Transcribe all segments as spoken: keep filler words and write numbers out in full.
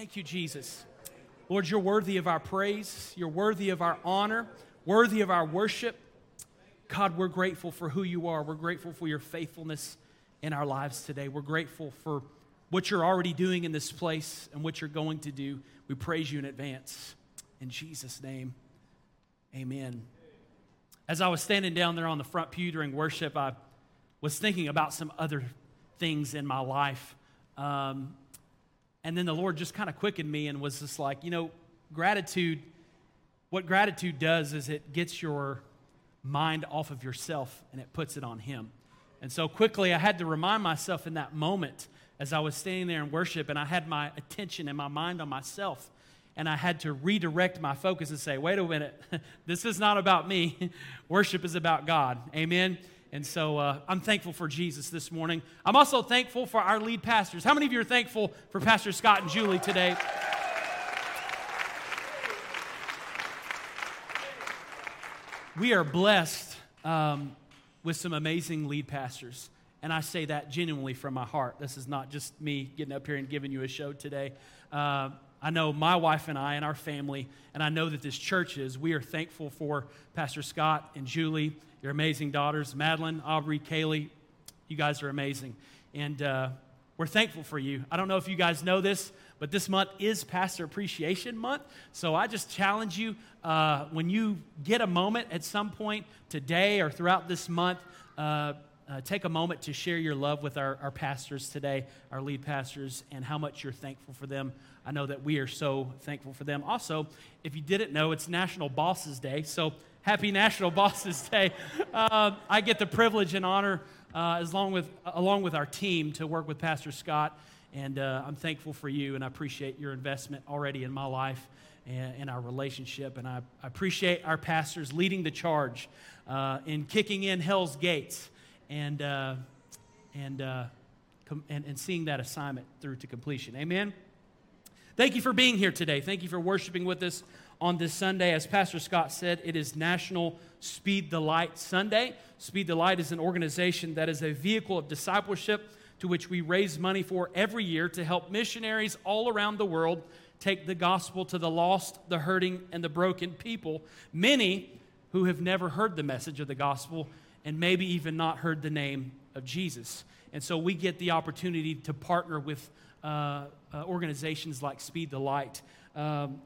Thank you, Jesus. Lord, you're worthy of our praise. You're worthy of our honor, worthy of our worship. God, we're grateful for who you are. We're grateful for your faithfulness in our lives today. We're grateful for what you're already doing in this place and what you're going to do. We praise you in advance. In Jesus' name, amen. As I was standing down there on the front pew during worship, I was thinking about some other things in my life. Um, and then the Lord just kind of quickened me and was just like, you know, gratitude, what gratitude does is it gets your mind off of yourself and it puts it on Him. And so quickly I had to remind myself in that moment as I was standing there in worship and I had my attention and my mind on myself, and I had to redirect my focus and say, wait a minute, this is not about me. Worship is about God. Amen? And so uh, I'm thankful for Jesus this morning. I'm also thankful for our lead pastors. How many of you are thankful for Pastor Scott and Julie today? We are blessed um, with some amazing lead pastors, and I say that genuinely from my heart. This is not just me getting up here and giving you a show today. Uh, I know my wife and I and our family, and I know that this church is, we are thankful for Pastor Scott and Julie, your amazing daughters, Madeline, Aubrey, Kaylee. You guys are amazing, and uh, we're thankful for you. I don't know if you guys know this, but this month is Pastor Appreciation Month, so I just challenge you, uh, when you get a moment at some point today or throughout this month, uh, Uh, take a moment to share your love with our, our pastors today, our lead pastors, and how much you're thankful for them. I know that we are so thankful for them. Also, if you didn't know, it's National Bosses Day, so happy National Bosses Day. Uh, I get the privilege and honor, uh, as long with, along with our team, to work with Pastor Scott, and uh, I'm thankful for you, and I appreciate your investment already in my life and, and our relationship, and I, I appreciate our pastors leading the charge uh, in kicking in hell's gates. And uh, and, uh, com- and and seeing that assignment through to completion. Amen? Thank you for being here today. Thank you for worshiping with us on this Sunday. As Pastor Scott said, it is National Speed the Light Sunday. Speed the Light is an organization that is a vehicle of discipleship to which we raise money for every year to help missionaries all around the world take the gospel to the lost, the hurting, and the broken people, many who have never heard the message of the gospel and maybe even not heard the name of Jesus. And so we get the opportunity to partner with uh, uh, organizations like Speed the Light. Um,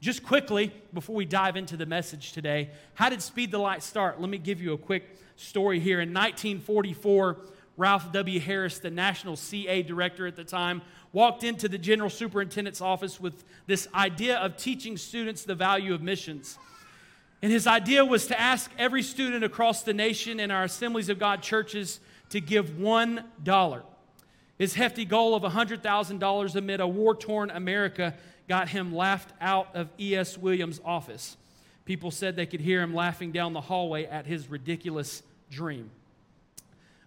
just quickly, before we dive into the message today, how did Speed the Light start? Let me give you a quick story here. In nineteen forty-four, Ralph W. Harris, the national C A director at the time, walked into the general superintendent's office with this idea of teaching students the value of missions. And his idea was to ask every student across the nation in our Assemblies of God churches to give one dollar. His hefty goal of one hundred thousand dollars amid a war-torn America got him laughed out of E S Williams' office. People said they could hear him laughing down the hallway at his ridiculous dream.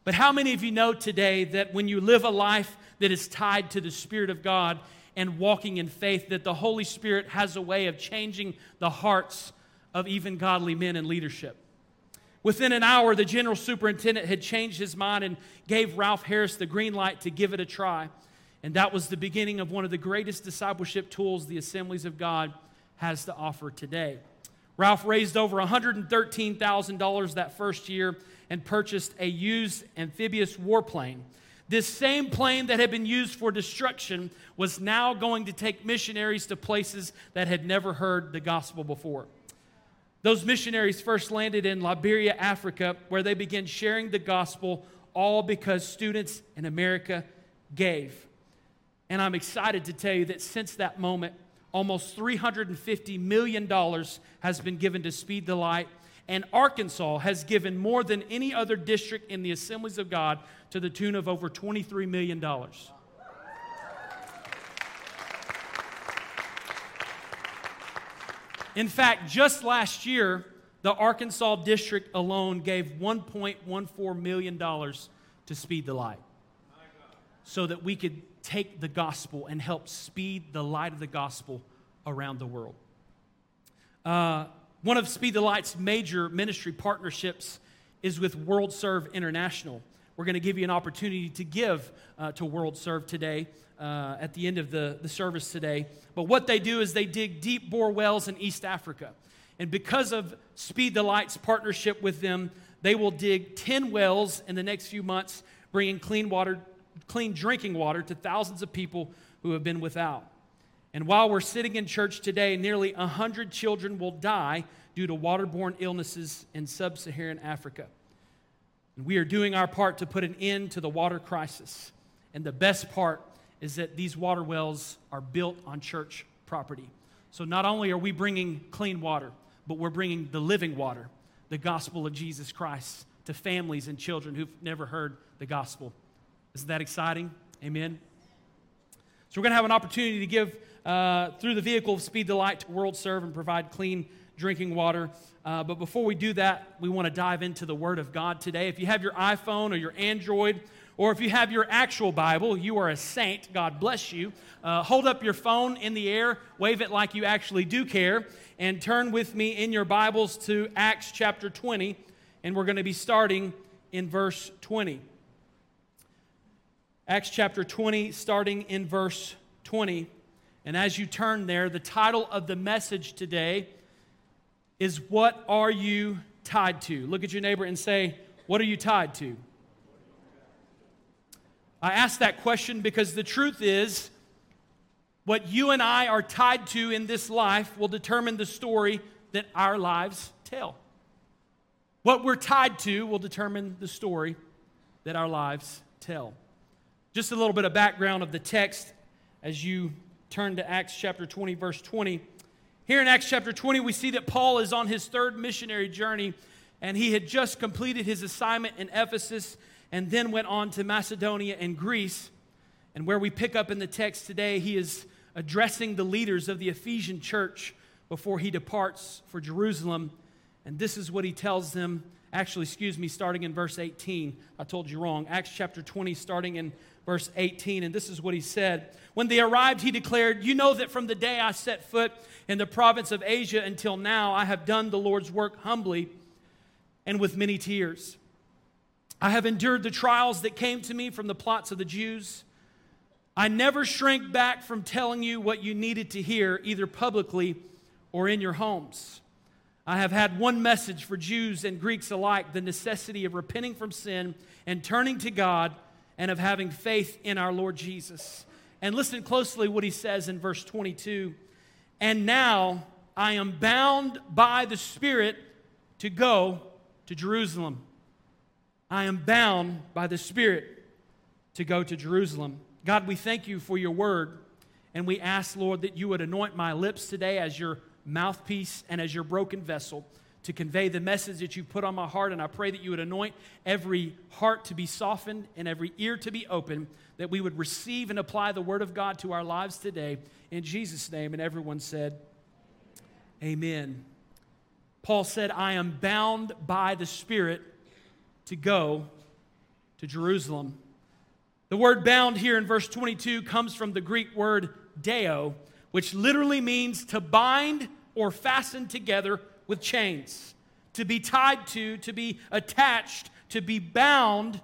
But how many of you know today that when you live a life that is tied to the Spirit of God and walking in faith, that the Holy Spirit has a way of changing the hearts of even godly men in leadership? Within an hour, the general superintendent had changed his mind and gave Ralph Harris the green light to give it a try. And that was the beginning of one of the greatest discipleship tools the Assemblies of God has to offer today. Ralph raised over one hundred thirteen thousand dollars that first year and purchased a used amphibious warplane. This same plane that had been used for destruction was now going to take missionaries to places that had never heard the gospel before. Those missionaries first landed in Liberia, Africa, where they began sharing the gospel, all because students in America gave. And I'm excited to tell you that since that moment, almost three hundred fifty million dollars has been given to Speed the Light, and Arkansas has given more than any other district in the Assemblies of God to the tune of over twenty-three million dollars. In fact, just last year, the Arkansas district alone gave one point one four million dollars to Speed the Light so that we could take the gospel and help speed the light of the gospel around the world. Uh, one of Speed the Light's major ministry partnerships is with WorldServe International, We're going to give you an opportunity to give uh, to WorldServe today uh, at the end of the, the service today. But what they do is they dig deep bore wells in East Africa. And because of Speed the Light's partnership with them, they will dig ten wells in the next few months, bringing clean water, clean drinking water to thousands of people who have been without. And while we're sitting in church today, nearly one hundred children will die due to waterborne illnesses in sub-Saharan Africa. And we are doing our part to put an end to the water crisis. And the best part is that these water wells are built on church property. So not only are we bringing clean water, but we're bringing the living water, the gospel of Jesus Christ, to families and children who've never heard the gospel. Isn't that exciting? Amen. So we're going to have an opportunity to give uh, through the vehicle of Speed the Light to WorldServe and provide clean drinking water. Uh, but before we do that, we want to dive into the Word of God today. If you have your iPhone or your Android, or if you have your actual Bible, you are a saint. God bless you. Uh, hold up your phone in the air, wave it like you actually do care, and turn with me in your Bibles to Acts chapter twenty, and we're going to be starting in verse twenty. Acts chapter twenty, starting in verse twenty. And as you turn there, the title of the message today is, What Are You Tied To? Look at your neighbor and say, What are you tied to? I ask that question because the truth is, what you and I are tied to in this life will determine the story that our lives tell. What we're tied to will determine the story that our lives tell. Just a little bit of background of the text as you turn to Acts chapter twenty, verse twenty. Here in Acts chapter twenty, we see that Paul is on his third missionary journey, and he had just completed his assignment in Ephesus and then went on to Macedonia and Greece. And where we pick up in the text today, he is addressing the leaders of the Ephesian church before he departs for Jerusalem. And this is what he tells them. Actually, excuse me, starting in verse eighteen. I told you wrong. Acts chapter twenty, starting in verse eighteen. And this is what he said. When they arrived, he declared, You know that from the day I set foot in the province of Asia until now, I have done the Lord's work humbly and with many tears. I have endured the trials that came to me from the plots of the Jews. I never shrink back from telling you what you needed to hear, either publicly or in your homes. I have had one message for Jews and Greeks alike, the necessity of repenting from sin and turning to God and of having faith in our Lord Jesus. And listen closely what he says in verse twenty-two. And now I am bound by the Spirit to go to Jerusalem. I am bound by the Spirit to go to Jerusalem. God, we thank you for your word. And we ask, Lord, that you would anoint my lips today as your mouthpiece and as your broken vessel to convey the message that you put on my heart. And I pray that you would anoint every heart to be softened and every ear to be open, that we would receive and apply the word of God to our lives today. In Jesus' name, and everyone said, Amen. Paul said, I am bound by the Spirit to go to Jerusalem. The word bound here in verse twenty-two comes from the Greek word deo, which literally means to bind or fasten together with chains, to be tied to, to be attached, to be bound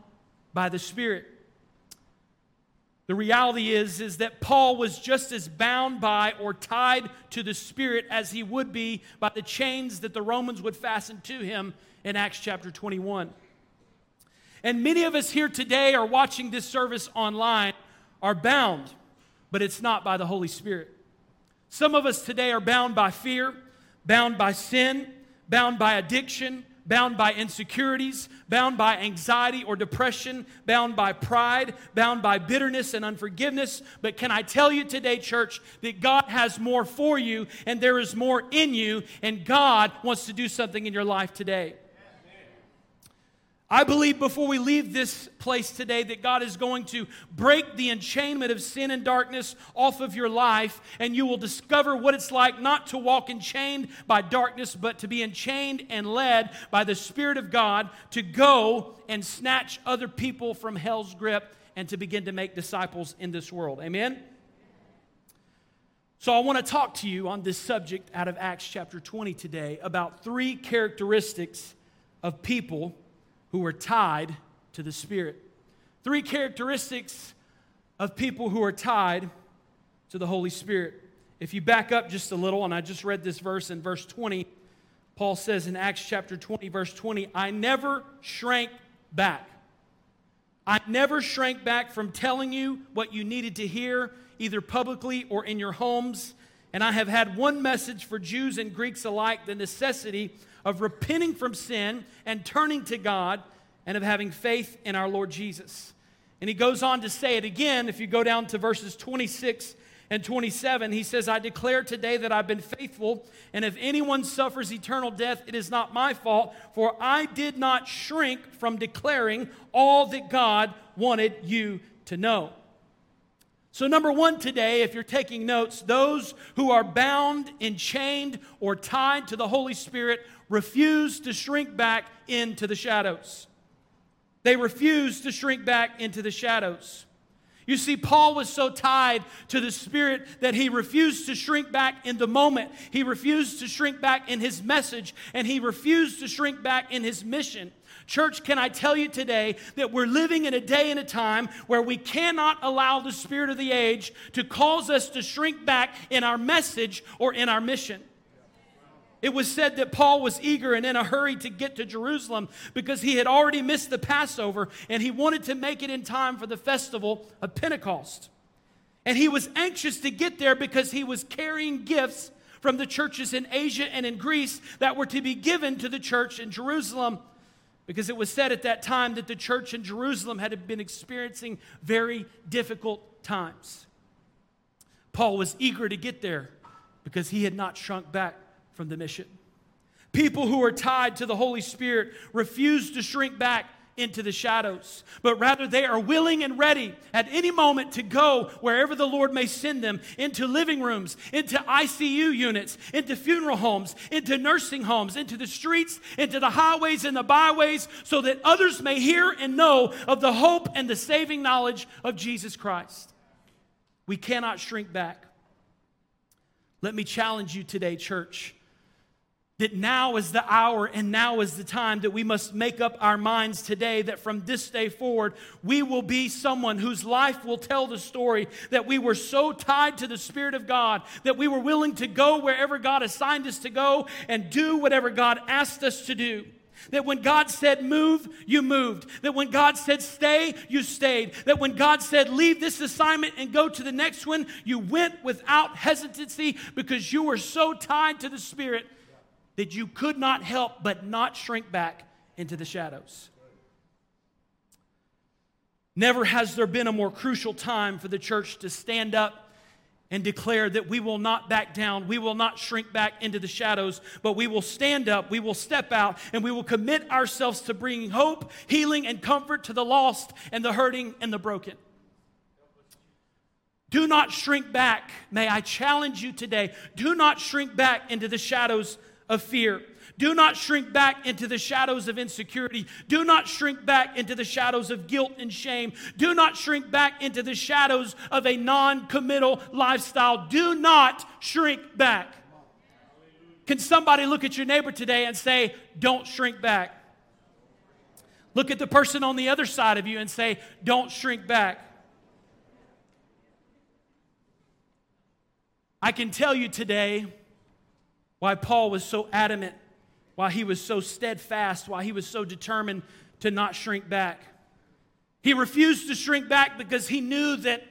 by the Spirit. The reality is, is that Paul was just as bound by or tied to the Spirit as he would be by the chains that the Romans would fasten to him in Acts chapter twenty-one. And many of us here today are watching this service online are bound, but it's not by the Holy Spirit. Some of us today are bound by fear, bound by sin, bound by addiction, bound by insecurities, bound by anxiety or depression, bound by pride, bound by bitterness and unforgiveness. But can I tell you today, church, that God has more for you and there is more in you, and God wants to do something in your life today. I believe before we leave this place today that God is going to break the enchainment of sin and darkness off of your life, and you will discover what it's like not to walk enchained by darkness, but to be enchained and led by the Spirit of God to go and snatch other people from hell's grip and to begin to make disciples in this world. Amen? So I want to talk to you on this subject out of Acts chapter twenty today about three characteristics of people who are tied to the Spirit. Three characteristics of people who are tied to the Holy Spirit. If you back up just a little, and I just read this verse in verse twenty, Paul says in Acts chapter twenty, verse twenty, I never shrank back. I never shrank back from telling you what you needed to hear, either publicly or in your homes. And I have had one message for Jews and Greeks alike, the necessity of repenting from sin and turning to God and of having faith in our Lord Jesus. And he goes on to say it again. If you go down to verses twenty-six and twenty-seven, he says, I declare today that I've been faithful, and if anyone suffers eternal death, it is not my fault, for I did not shrink from declaring all that God wanted you to know. So number one today, if you're taking notes, those who are bound and chained or tied to the Holy Spirit refuse to shrink back into the shadows. They refuse to shrink back into the shadows. You see, Paul was so tied to the Spirit that he refused to shrink back in the moment. He refused to shrink back in his message, and he refused to shrink back in his mission. Church, can I tell you today that we're living in a day and a time where we cannot allow the spirit of the age to cause us to shrink back in our message or in our mission. It was said that Paul was eager and in a hurry to get to Jerusalem because he had already missed the Passover and he wanted to make it in time for the festival of Pentecost. And he was anxious to get there because he was carrying gifts from the churches in Asia and in Greece that were to be given to the church in Jerusalem, because it was said at that time that the church in Jerusalem had been experiencing very difficult times. Paul was eager to get there because he had not shrunk back from the mission. People who are tied to the Holy Spirit refuse to shrink back into the shadows, but rather they are willing and ready at any moment to go wherever the Lord may send them, into living rooms, into I C U units, into funeral homes, into nursing homes, into the streets, into the highways and the byways, so that others may hear and know of the hope and the saving knowledge of Jesus Christ. We cannot shrink back. Let me challenge you today, church, that now is the hour and now is the time that we must make up our minds today that from this day forward, we will be someone whose life will tell the story that we were so tied to the Spirit of God that we were willing to go wherever God assigned us to go and do whatever God asked us to do. That when God said move, you moved. That when God said stay, you stayed. That when God said leave this assignment and go to the next one, you went without hesitancy because you were so tied to the Spirit that you could not help but not shrink back into the shadows. Never has there been a more crucial time for the church to stand up and declare that we will not back down, we will not shrink back into the shadows, but we will stand up, we will step out, and we will commit ourselves to bringing hope, healing, and comfort to the lost and the hurting and the broken. Do not shrink back. May I challenge you today, do not shrink back into the shadows of fear. Do not shrink back into the shadows of insecurity. Do not shrink back into the shadows of guilt and shame. Do not shrink back into the shadows of a non-committal lifestyle. Do not shrink back. Can somebody look at your neighbor today and say, don't shrink back? Look at the person on the other side of you and say, don't shrink back. I can tell you today why Paul was so adamant, why he was so steadfast, why he was so determined to not shrink back. He refused to shrink back because he knew that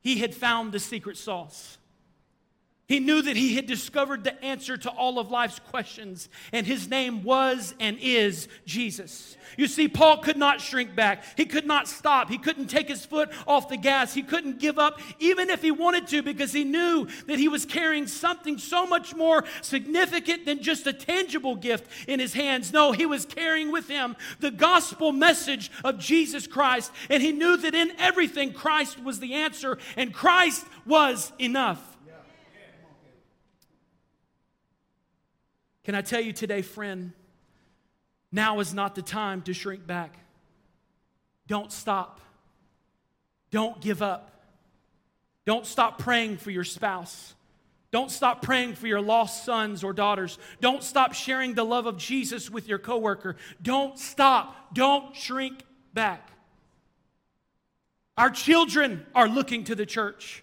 he had found the secret sauce. He knew that he had discovered the answer to all of life's questions, and his name was and is Jesus. You see, Paul could not shrink back. He could not stop. He couldn't take his foot off the gas. He couldn't give up, even if he wanted to, because he knew that he was carrying something so much more significant than just a tangible gift in his hands. No, he was carrying with him the gospel message of Jesus Christ, and he knew that in everything, Christ was the answer, and Christ was enough. Can I tell you today, friend, now is not the time to shrink back. Don't stop. Don't give up. Don't stop praying for your spouse. Don't stop praying for your lost sons or daughters. Don't stop sharing the love of Jesus with your coworker. Don't stop. Don't shrink back. Our children are looking to the church.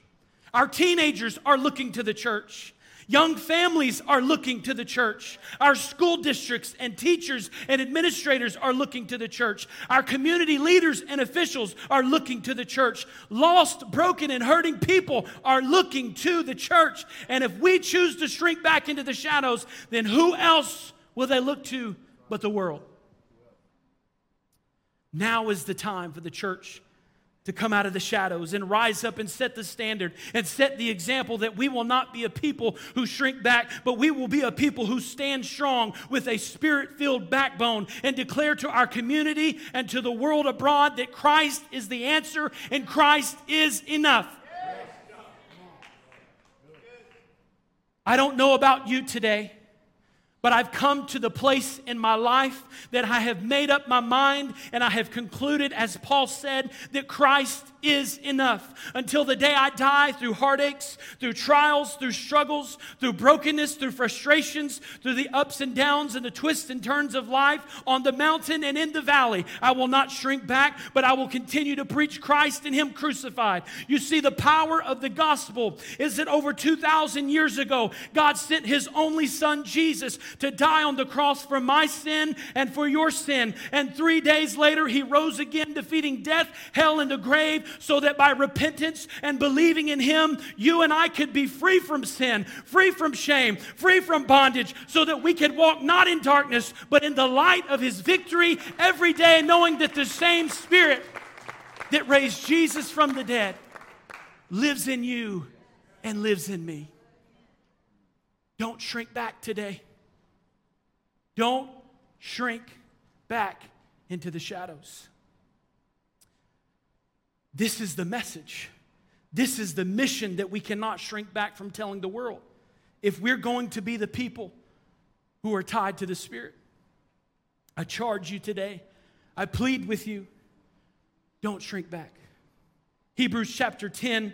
Our teenagers are looking to the church. Young families are looking to the church. Our school districts and teachers and administrators are looking to the church. Our community leaders and officials are looking to the church. Lost, broken, and hurting people are looking to the church. And if we choose to shrink back into the shadows, then who else will they look to but the world? Now is the time for the church to come out of the shadows and rise up and set the standard and set the example that we will not be a people who shrink back, but we will be a people who stand strong with a spirit-filled backbone and declare to our community and to the world abroad that Christ is the answer and Christ is enough. I don't know about you today, but I've come to the place in my life that I have made up my mind and I have concluded, as Paul said, that Christ is enough. Until the day I die, through heartaches, through trials, through struggles, through brokenness, through frustrations, through the ups and downs and the twists and turns of life, on the mountain and in the valley, I will not shrink back, but I will continue to preach Christ and Him crucified. You see, the power of the gospel is that over two thousand years ago, God sent His only Son, Jesus, to die on the cross for my sin and for your sin. And three days later, He rose again, defeating death, hell, and the grave, so that by repentance and believing in Him, you and I could be free from sin, free from shame, free from bondage, so that we could walk not in darkness, but in the light of His victory every day, knowing that the same Spirit that raised Jesus from the dead lives in you and lives in me. Don't shrink back today. Don't shrink back into the shadows. This is the message. This is the mission that we cannot shrink back from telling the world if we're going to be the people who are tied to the Spirit. I charge you today. I plead with you. Don't shrink back. Hebrews chapter ten,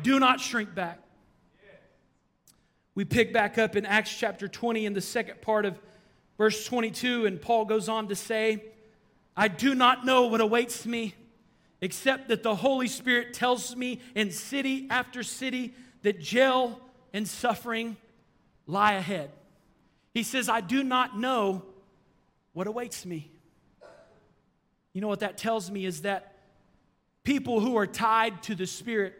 Do not shrink back. We pick back up in Acts chapter twenty in the second part of verse twenty-two, and Paul goes on to say, "I do not know what awaits me, except that the Holy Spirit tells me in city after city that jail and suffering lie ahead." He says, "I do not know what awaits me." You know what that tells me is that people who are tied to the Spirit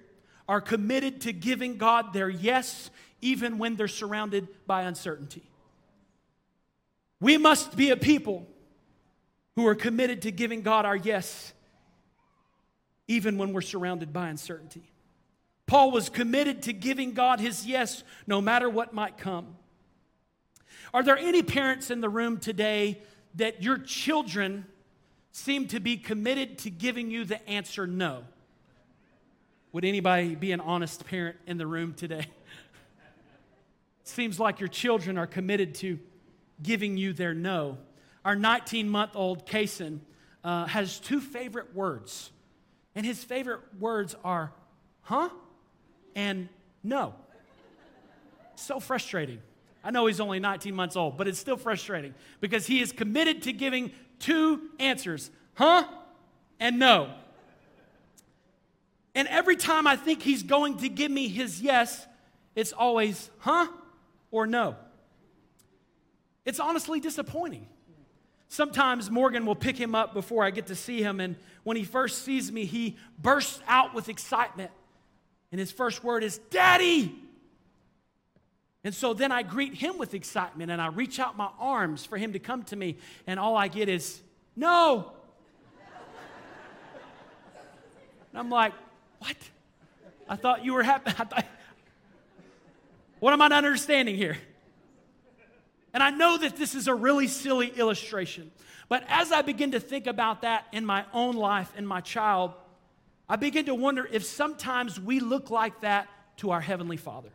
are committed to giving God their yes, even when they're surrounded by uncertainty. We must be a people who are committed to giving God our yes, even when we're surrounded by uncertainty. Paul was committed to giving God his yes, no matter what might come. Are there any parents in the room today that your children seem to be committed to giving you the answer no? Would anybody be an honest parent in the room today? Seems like your children are committed to giving you their no. Our nineteen-month-old Kaysen uh, has two favorite words, and his favorite words are "huh" and "no." So frustrating. I know he's only nineteen months old, but it's still frustrating because he is committed to giving two answers, "huh" and "no." And every time I think he's going to give me his yes, it's always "huh" or "no." It's honestly disappointing. Sometimes Morgan will pick him up before I get to see him, and when he first sees me, he bursts out with excitement. And his first word is, "Daddy!" And so then I greet him with excitement, and I reach out my arms for him to come to me, and all I get is, "No." And I'm like, "What? I thought you were happy. Thought... What am I not understanding here?" And I know that this is a really silly illustration, but as I begin to think about that in my own life and my child, I begin to wonder if sometimes we look like that to our Heavenly Father.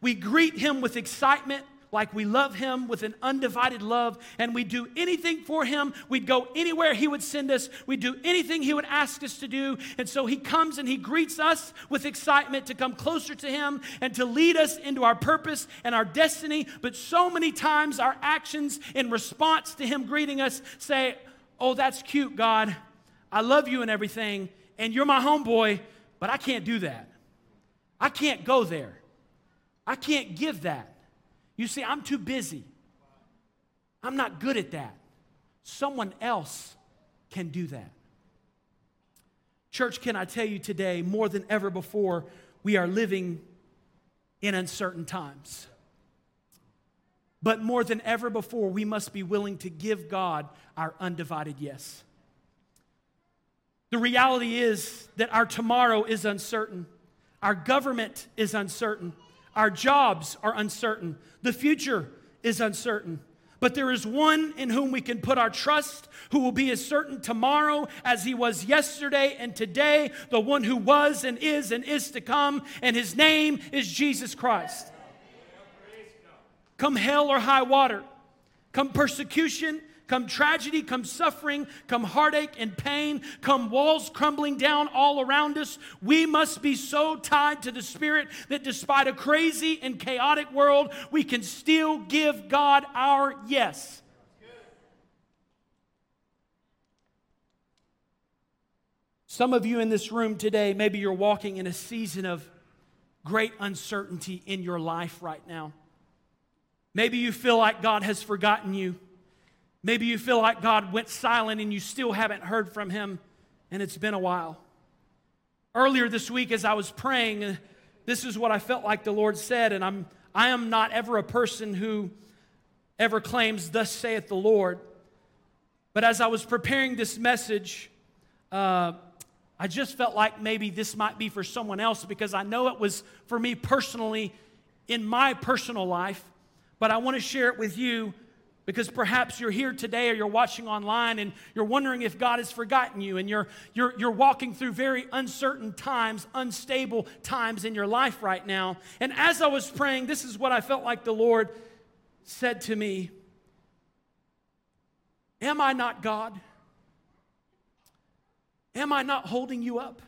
We greet Him with excitement, like we love Him with an undivided love, and we do anything for Him. We'd go anywhere He would send us. We'd do anything He would ask us to do. And so He comes and He greets us with excitement to come closer to Him and to lead us into our purpose and our destiny. But so many times our actions in response to Him greeting us say, "Oh, that's cute, God. I love you and everything, and you're my homeboy, but I can't do that. I can't go there. I can't give that. You see, I'm too busy. I'm not good at that. Someone else can do that." Church, can I tell you today, more than ever before, we are living in uncertain times. But more than ever before, we must be willing to give God our undivided yes. The reality is that our tomorrow is uncertain. Our government is uncertain. Our jobs are uncertain. The future is uncertain. But there is one in whom we can put our trust, who will be as certain tomorrow as He was yesterday and today, the one who was and is and is to come, and His name is Jesus Christ. Come hell or high water, come persecution, come tragedy, come suffering, come heartache and pain, come walls crumbling down all around us. We must be so tied to the Spirit that despite a crazy and chaotic world, we can still give God our yes. Some of you in this room today, maybe you're walking in a season of great uncertainty in your life right now. Maybe you feel like God has forgotten you. Maybe you feel like God went silent and you still haven't heard from Him, and it's been a while. Earlier this week as I was praying, this is what I felt like the Lord said, and I'm, I am not ever a person who ever claims, "Thus saith the Lord." But as I was preparing this message, uh, I just felt like maybe this might be for someone else, because I know it was for me personally in my personal life, but I want to share it with you. Because perhaps you're here today or you're watching online and you're wondering if God has forgotten you, and you're, you're, you're walking through very uncertain times, unstable times in your life right now. And as I was praying, this is what I felt like the Lord said to me. Am I not God? Am I not holding you up?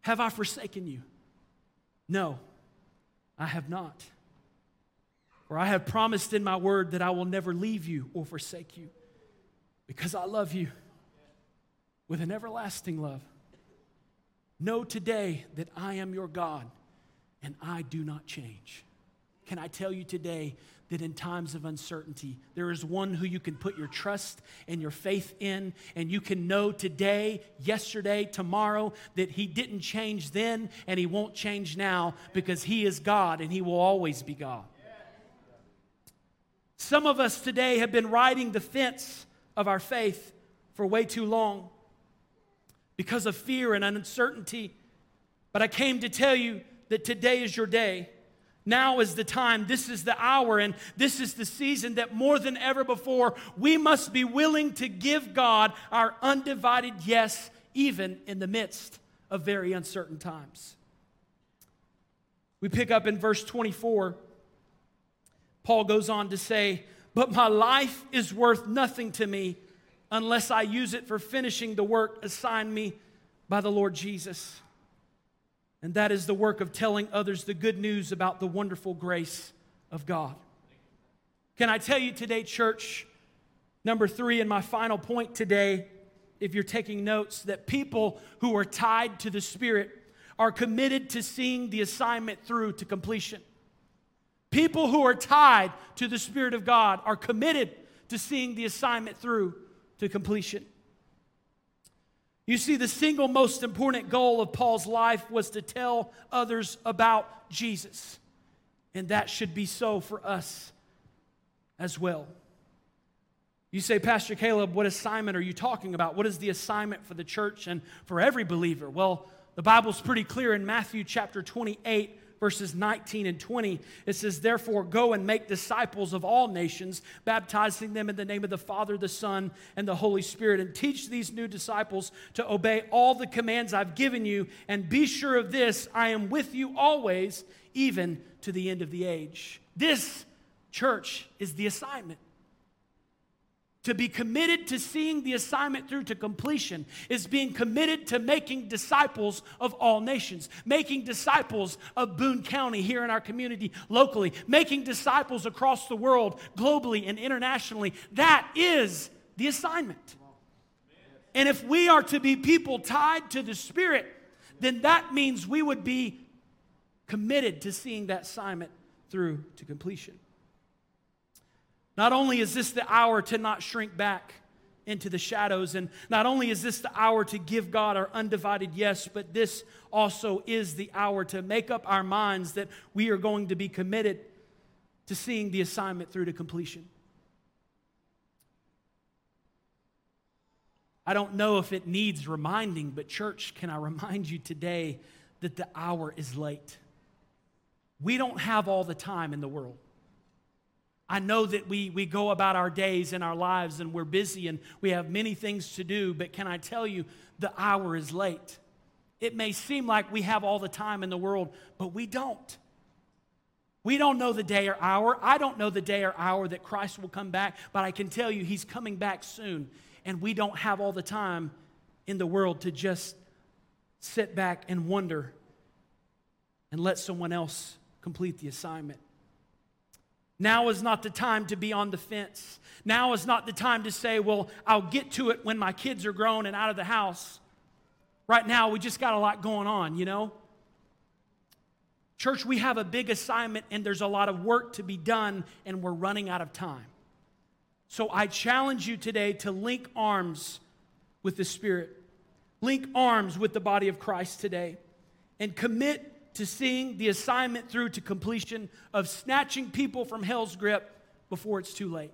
Have I forsaken you? No, I have not. For I have promised in my word that I will never leave you or forsake you, because I love you with an everlasting love. Know today that I am your God and I do not change. Can I tell you today that in times of uncertainty, there is one who you can put your trust and your faith in, and you can know today, yesterday, tomorrow, that He didn't change then and He won't change now, because He is God and He will always be God. Some of us today have been riding the fence of our faith for way too long because of fear and uncertainty. But I came to tell you that today is your day. Now is the time, this is the hour, and this is the season that more than ever before, we must be willing to give God our undivided yes, even in the midst of very uncertain times. We pick up in verse twenty-four. Paul goes on to say, "But my life is worth nothing to me unless I use it for finishing the work assigned me by the Lord Jesus. And that is the work of telling others the good news about the wonderful grace of God." Can I tell you today, church, number three, and my final point today, if you're taking notes, that people who are tied to the Spirit are committed to seeing the assignment through to completion. People who are tied to the Spirit of God are committed to seeing the assignment through to completion. You see, the single most important goal of Paul's life was to tell others about Jesus. And that should be so for us as well. You say, "Pastor Caleb, what assignment are you talking about? What is the assignment for the church and for every believer?" Well, the Bible's pretty clear in Matthew chapter twenty-eight, verses nineteen and twenty, it says, "Therefore go and make disciples of all nations, baptizing them in the name of the Father, the Son, and the Holy Spirit, and teach these new disciples to obey all the commands I've given you, and be sure of this, I am with you always, even to the end of the age." This, church, is the assignment. To be committed to seeing the assignment through to completion is being committed to making disciples of all nations, making disciples of Boone County here in our community locally, making disciples across the world globally and internationally. That is the assignment. And if we are to be people tied to the Spirit, then that means we would be committed to seeing that assignment through to completion. Not only is this the hour to not shrink back into the shadows, and not only is this the hour to give God our undivided yes, but this also is the hour to make up our minds that we are going to be committed to seeing the assignment through to completion. I don't know if it needs reminding, but church, can I remind you today that the hour is late? We don't have all the time in the world. I know that we, we go about our days and our lives and we're busy and we have many things to do, but can I tell you, the hour is late. It may seem like we have all the time in the world, but we don't. We don't know the day or hour. I don't know the day or hour that Christ will come back, but I can tell you he's coming back soon, and we don't have all the time in the world to just sit back and wonder and let someone else complete the assignment. Now is not the time to be on the fence. Now is not the time to say, well, I'll get to it when my kids are grown and out of the house. Right now, we just got a lot going on, you know? Church, we have a big assignment and there's a lot of work to be done and we're running out of time. So I challenge you today to link arms with the Spirit. Link arms with the body of Christ today and commit to seeing the assignment through to completion of snatching people from hell's grip before it's too late.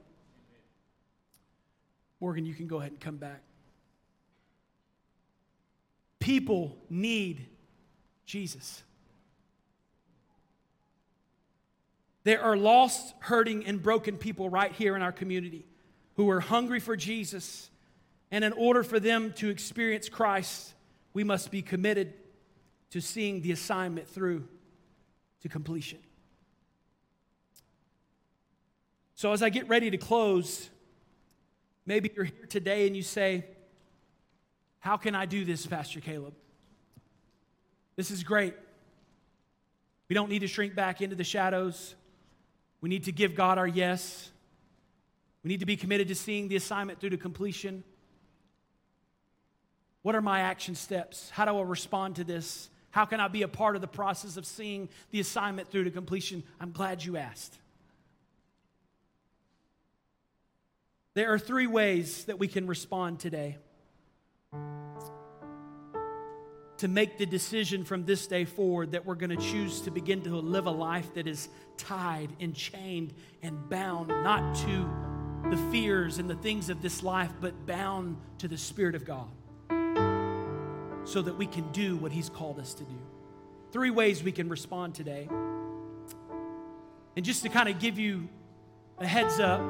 Morgan, you can go ahead and come back. People need Jesus. There are lost, hurting, and broken people right here in our community who are hungry for Jesus. And in order for them to experience Christ, we must be committed to seeing the assignment through to completion. So as I get ready to close, maybe you're here today and you say, how can I do this, Pastor Caleb? This is great. We don't need to shrink back into the shadows. We need to give God our yes. We need to be committed to seeing the assignment through to completion. What are my action steps? How do I respond to this? How can I be a part of the process of seeing the assignment through to completion? I'm glad you asked. There are three ways that we can respond today to make the decision from this day forward that we're going to choose to begin to live a life that is tied and chained and bound not to the fears and the things of this life, but bound to the Spirit of God, so that we can do what he's called us to do. Three ways we can respond today. And just to kind of give you a heads up,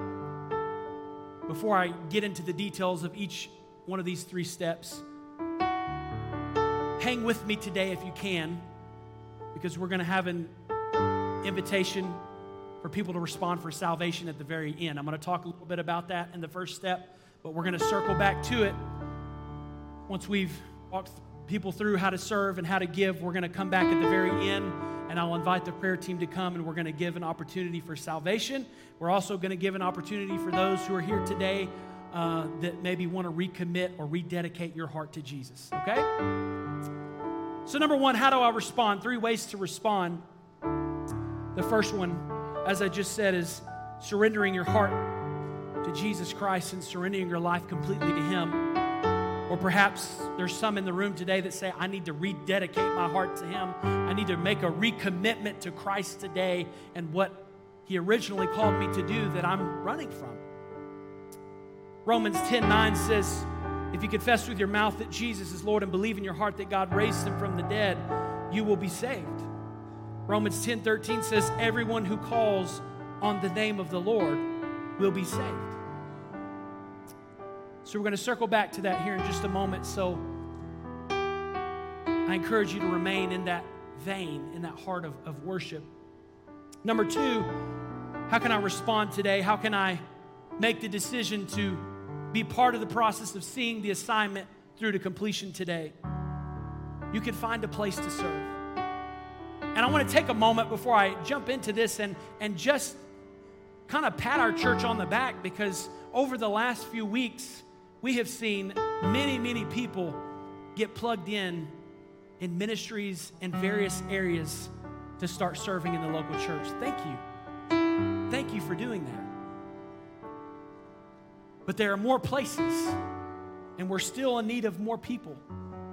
before I get into the details of each one of these three steps, hang with me today if you can, because we're going to have an invitation for people to respond for salvation at the very end. I'm going to talk a little bit about that in the first step, but we're going to circle back to it once we've walked people through how to serve and how to give. We're going to come back at the very end, and I'll invite the prayer team to come, and we're going to give an opportunity for salvation. We're also going to give an opportunity for those who are here today uh, that maybe want to recommit or rededicate your heart to Jesus, okay? So number one, how do I respond? Three ways to respond. The first one, as I just said, is surrendering your heart to Jesus Christ and surrendering your life completely to him. Or perhaps there's some in the room today that say, I need to rededicate my heart to him. I need to make a recommitment to Christ today and what he originally called me to do that I'm running from. Romans ten nine says, if you confess with your mouth that Jesus is Lord and believe in your heart that God raised him from the dead, you will be saved. Romans ten thirteen says, everyone who calls on the name of the Lord will be saved. So we're going to circle back to that here in just a moment. So I encourage you to remain in that vein, in that heart of, of worship. Number two, how can I respond today? How can I make the decision to be part of the process of seeing the assignment through to completion today? You can find a place to serve. And I want to take a moment before I jump into this and, and just kind of pat our church on the back, because over the last few weeks, we have seen many, many people get plugged in in ministries in various areas to start serving in the local church. Thank you. Thank you for doing that. But there are more places, and we're still in need of more people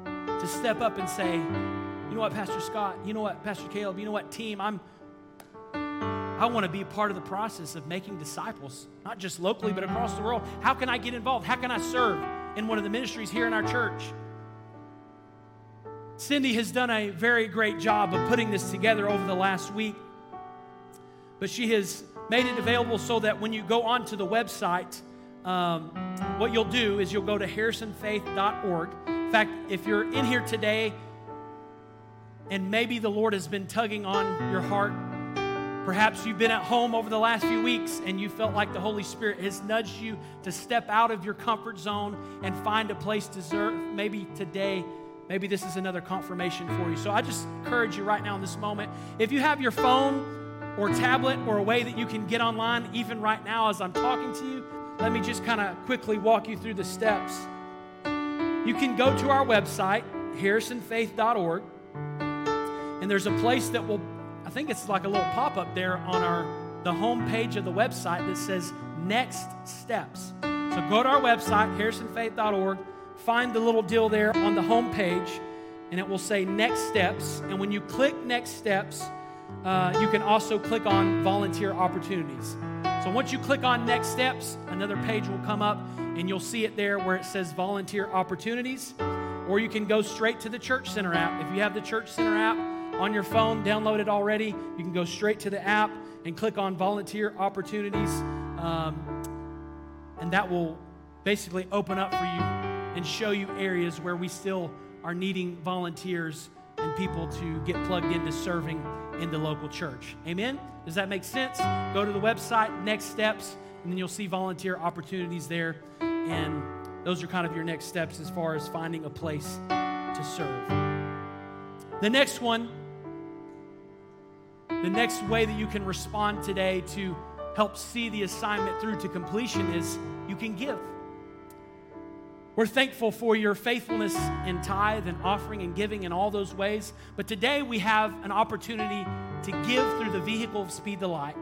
to step up and say, you know what, Pastor Scott, you know what, Pastor Caleb, you know what, team, I'm, I want to be a part of the process of making disciples, not just locally, but across the world. How can I get involved? How can I serve in one of the ministries here in our church? Cindy has done a very great job of putting this together over the last week, but she has made it available so that when you go onto the website, um, what you'll do is you'll go to Harrison Faith dot org. In fact, if you're in here today and maybe the Lord has been tugging on your heart, perhaps you've been at home over the last few weeks and you felt like the Holy Spirit has nudged you to step out of your comfort zone and find a place to serve, maybe today. Maybe this is another confirmation for you. So I just encourage you right now in this moment, if you have your phone or tablet or a way that you can get online, even right now as I'm talking to you, let me just kind of quickly walk you through the steps. You can go to our website, Harrison Faith dot org, and there's a place that will, I think it's like a little pop-up there on our the homepage of the website that says Next Steps. So go to our website, Harrison Faith dot org, find the little deal there on the home page, and it will say Next Steps. And when you click Next Steps, uh, you can also click on Volunteer Opportunities. So once you click on Next Steps, another page will come up, and you'll see it there where it says Volunteer Opportunities. Or you can go straight to the Church Center app. If you have the Church Center app on your phone, download it already. You can go straight to the app and click on Volunteer Opportunities, um, and that will basically open up for you and show you areas where we still are needing volunteers and people to get plugged into serving in the local church. Amen? Does that make sense? Go to the website, Next Steps, and then you'll see Volunteer Opportunities there. And those are kind of your next steps as far as finding a place to serve. The next one, the next way that you can respond today to help see the assignment through to completion is you can give. We're thankful for your faithfulness in tithe and offering and giving in all those ways. But today we have an opportunity to give through the vehicle of Speed the Light,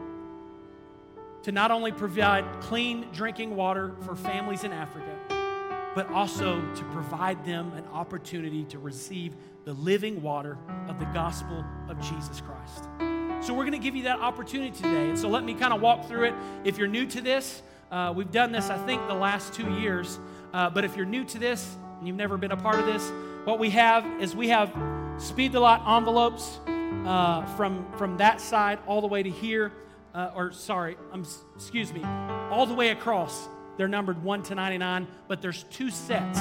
to not only provide clean drinking water for families in Africa, but also to provide them an opportunity to receive the living water of the gospel of Jesus Christ. So we're going to give you that opportunity today. And so let me kind of walk through it. If you're new to this, uh, we've done this, I think, the last two years. Uh, but if you're new to this and you've never been a part of this, what we have is we have Speed the Light envelopes uh, from, from that side all the way to here, uh, or sorry, um, excuse me, all the way across. They're numbered one to ninety-nine, but there's two sets.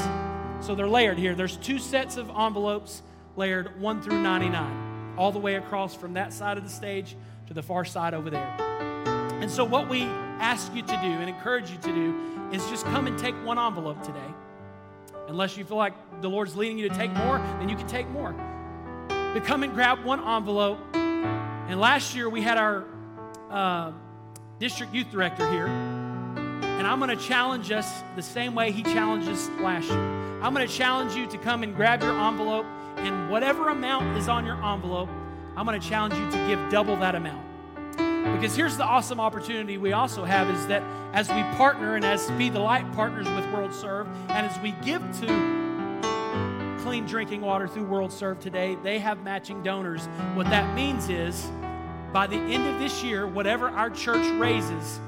So they're layered here. There's two sets of envelopes layered one through ninety-nine, all the way across from that side of the stage to the far side over there. And so what we ask you to do and encourage you to do is just come and take one envelope today. Unless you feel like the Lord's leading you to take more, then you can take more. But come and grab one envelope. And last year we had our uh, district youth director here. And I'm going to challenge us the same way he challenged us last year. I'm going to challenge you to come and grab your envelope. And whatever amount is on your envelope, I'm going to challenge you to give double that amount. Because here's the awesome opportunity we also have is that as we partner and as Speed the Light partners with WorldServe, and as we give to clean drinking water through WorldServe today, they have matching donors. What that means is by the end of this year, whatever our church raises,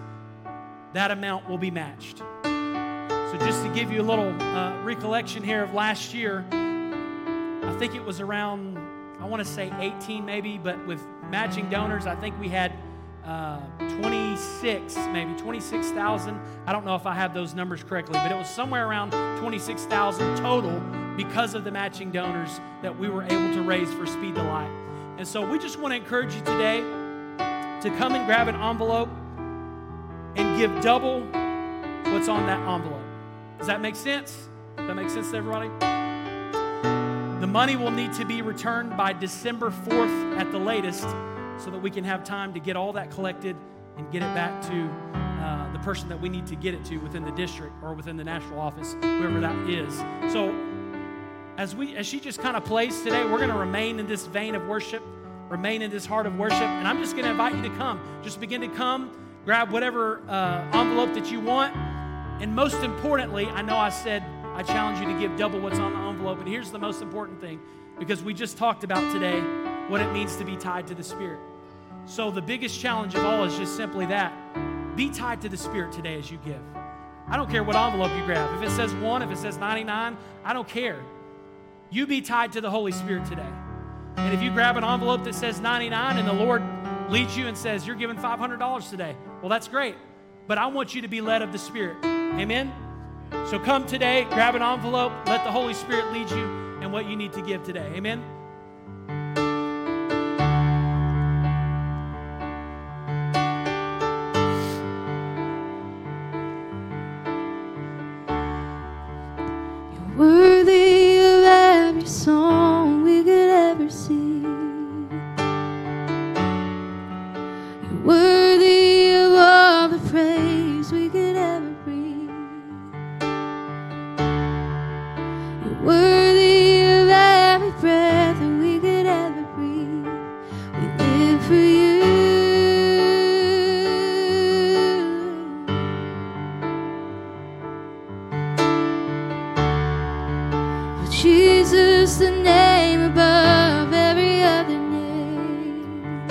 that amount will be matched. So just to give you a little uh, recollection here of last year, I think it was around, I want to say eighteen maybe, but with matching donors. I think we had uh, twenty-six, maybe twenty-six thousand. I don't know if I have those numbers correctly, but it was somewhere around twenty-six thousand total because of the matching donors that we were able to raise for Speed the Light. And so we just want to encourage you today to come and grab an envelope and give double what's on that envelope. Does that make sense? Does that make sense to everybody? The money will need to be returned by December fourth at the latest so that we can have time to get all that collected and get it back to uh, the person that we need to get it to within the district or within the national office, whoever that is. So as we, as she just kind of plays today, we're going to remain in this vein of worship, remain in this heart of worship, and I'm just going to invite you to come. Just begin to come, grab whatever uh, envelope that you want, and most importantly, I know I said I challenge you to give double what's on the envelope, and here's the most important thing, because we just talked about today what it means to be tied to the Spirit. So the biggest challenge of all is just simply that. Be tied to the Spirit today as you give. I don't care what envelope you grab. If it says one, if it says ninety-nine, I don't care. You be tied to the Holy Spirit today. And if you grab an envelope that says ninety-nine and the Lord leads you and says, you're giving five hundred dollars today, well, that's great. But I want you to be led of the Spirit. Amen? So come today, grab an envelope, let the Holy Spirit lead you in what you need to give today. Amen? You're worthy of every song we could ever sing. You're worthy of all the praise we could ever bring. You're worthy of every breath that we could ever breathe. We live for you. For Jesus, the name above every other name.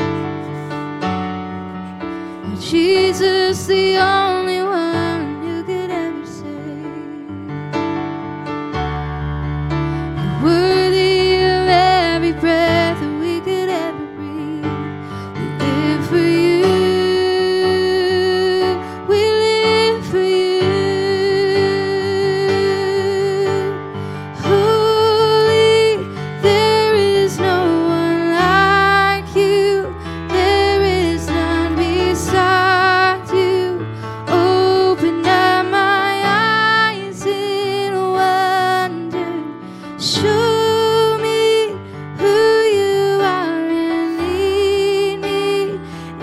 For Jesus, the only one who could ever save. You're worthy of every breath that we could ever breathe. We live for you. We live for you. Holy, there is no one like you. There is none beside you. Open up my eyes in wonder. Show me who you are and lead me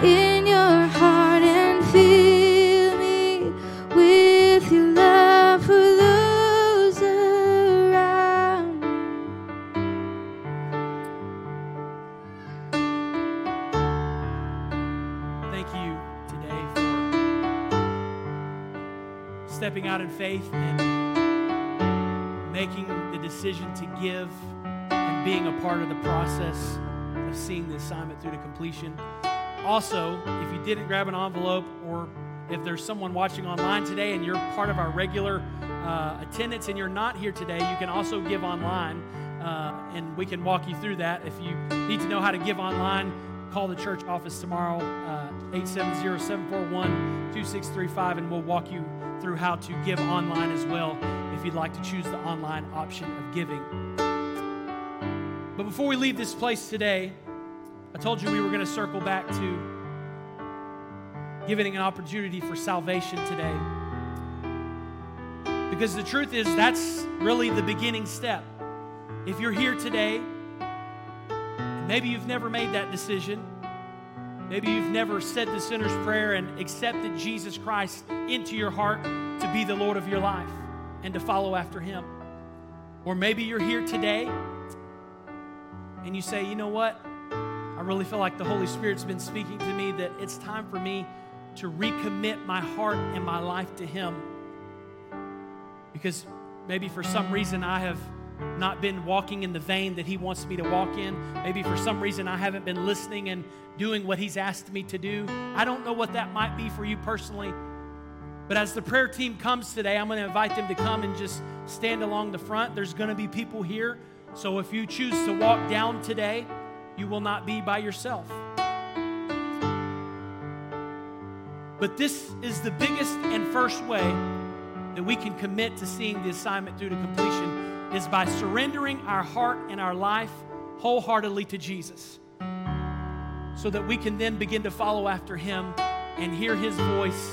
in your heart and fill me with your love for those around me. Thank you today for stepping out in faith and making the decision to give and being a part of the process of seeing the assignment through to completion. Also, if you didn't grab an envelope, or if there's someone watching online today and you're part of our regular uh, attendance and you're not here today, you can also give online, uh, and we can walk you through that. If you need to know how to give online, call the church office tomorrow, uh, eight seven zero, seven four one, two six three five, and we'll walk you through how to give online as well if you'd like to choose the online option of giving. But before we leave this place today, I told you we were going to circle back to giving an opportunity for salvation today. Because the truth is, that's really the beginning step. If you're here today, maybe you've never made that decision. Maybe you've never said the sinner's prayer and accepted Jesus Christ into your heart to be the Lord of your life and to follow after Him. Or maybe you're here today and you say, you know what? I really feel like the Holy Spirit's been speaking to me that it's time for me to recommit my heart and my life to Him. Because maybe for some reason I have not been walking in the vein that He wants me to walk in. Maybe for some reason I haven't been listening and doing what He's asked me to do. I don't know what that might be for you personally, but as the prayer team comes today, I'm going to invite them to come and just stand along the front. There's going to be people here, so if you choose to walk down today, you will not be by yourself. But this is the biggest and first way that we can commit to seeing the assignment through to completion is by surrendering our heart and our life wholeheartedly to Jesus so that we can then begin to follow after him and hear his voice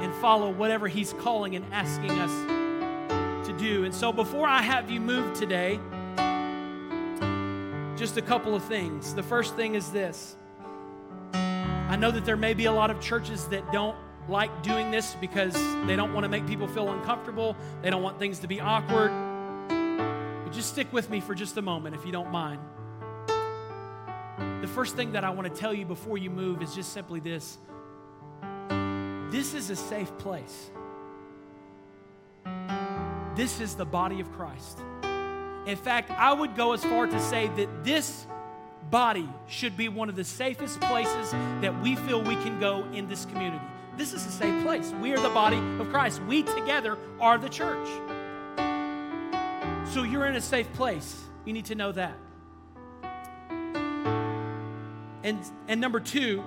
and follow whatever he's calling and asking us to do. And so before I have you move today, just a couple of things. The first thing is this. I know that there may be a lot of churches that don't like doing this because they don't want to make people feel uncomfortable. They don't want things to be awkward. But just stick with me for just a moment if you don't mind. The first thing that I want to tell you before you move is just simply this. This is a safe place. This is the body of Christ. In fact, I would go as far to say that this body should be one of the safest places that we feel we can go in this community. This is a safe place. We are the body of Christ. We together are the church. So you're in a safe place. You need to know that. And, and number two,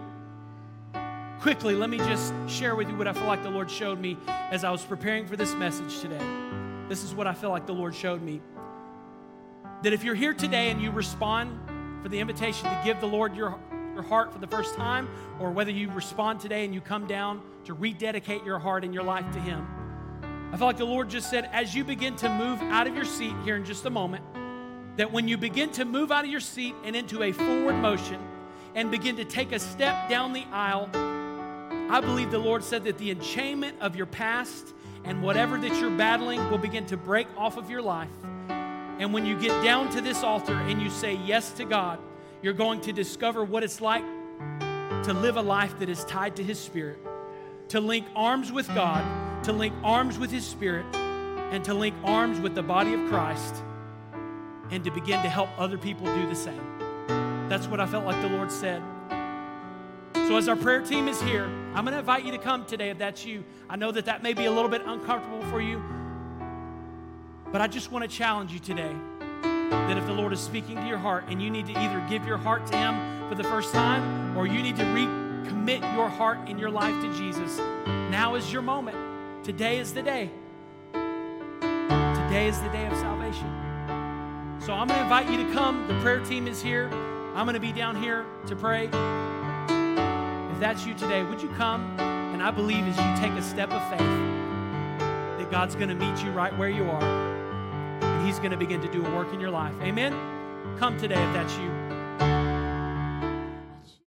quickly, let me just share with you what I feel like the Lord showed me as I was preparing for this message today. This is what I feel like the Lord showed me. That if you're here today and you respond for the invitation to give the Lord your, your heart for the first time, or whether you respond today and you come down to rededicate your heart and your life to him, I feel like the Lord just said, as you begin to move out of your seat here in just a moment, that when you begin to move out of your seat and into a forward motion and begin to take a step down the aisle, I believe the Lord said that the enchainment of your past and whatever that you're battling will begin to break off of your life. And when you get down to this altar and you say yes to God, you're going to discover what it's like to live a life that is tied to his Spirit, to link arms with God, to link arms with his Spirit, and to link arms with the body of Christ, and to begin to help other people do the same. That's what I felt like the Lord said. So as our prayer team is here, I'm going to invite you to come today if that's you. I know that that may be a little bit uncomfortable for you, but I just want to challenge you today that if the Lord is speaking to your heart and you need to either give your heart to him for the first time or you need to recommit your heart and your life to Jesus, now is your moment. Today is the day. Today is the day of salvation. So I'm going to invite you to come. The prayer team is here. I'm going to be down here to pray. If that's you today, would you come? And I believe as you take a step of faith that God's going to meet you right where you are. He's going to begin to do a work in your life. Amen? Come today if that's you.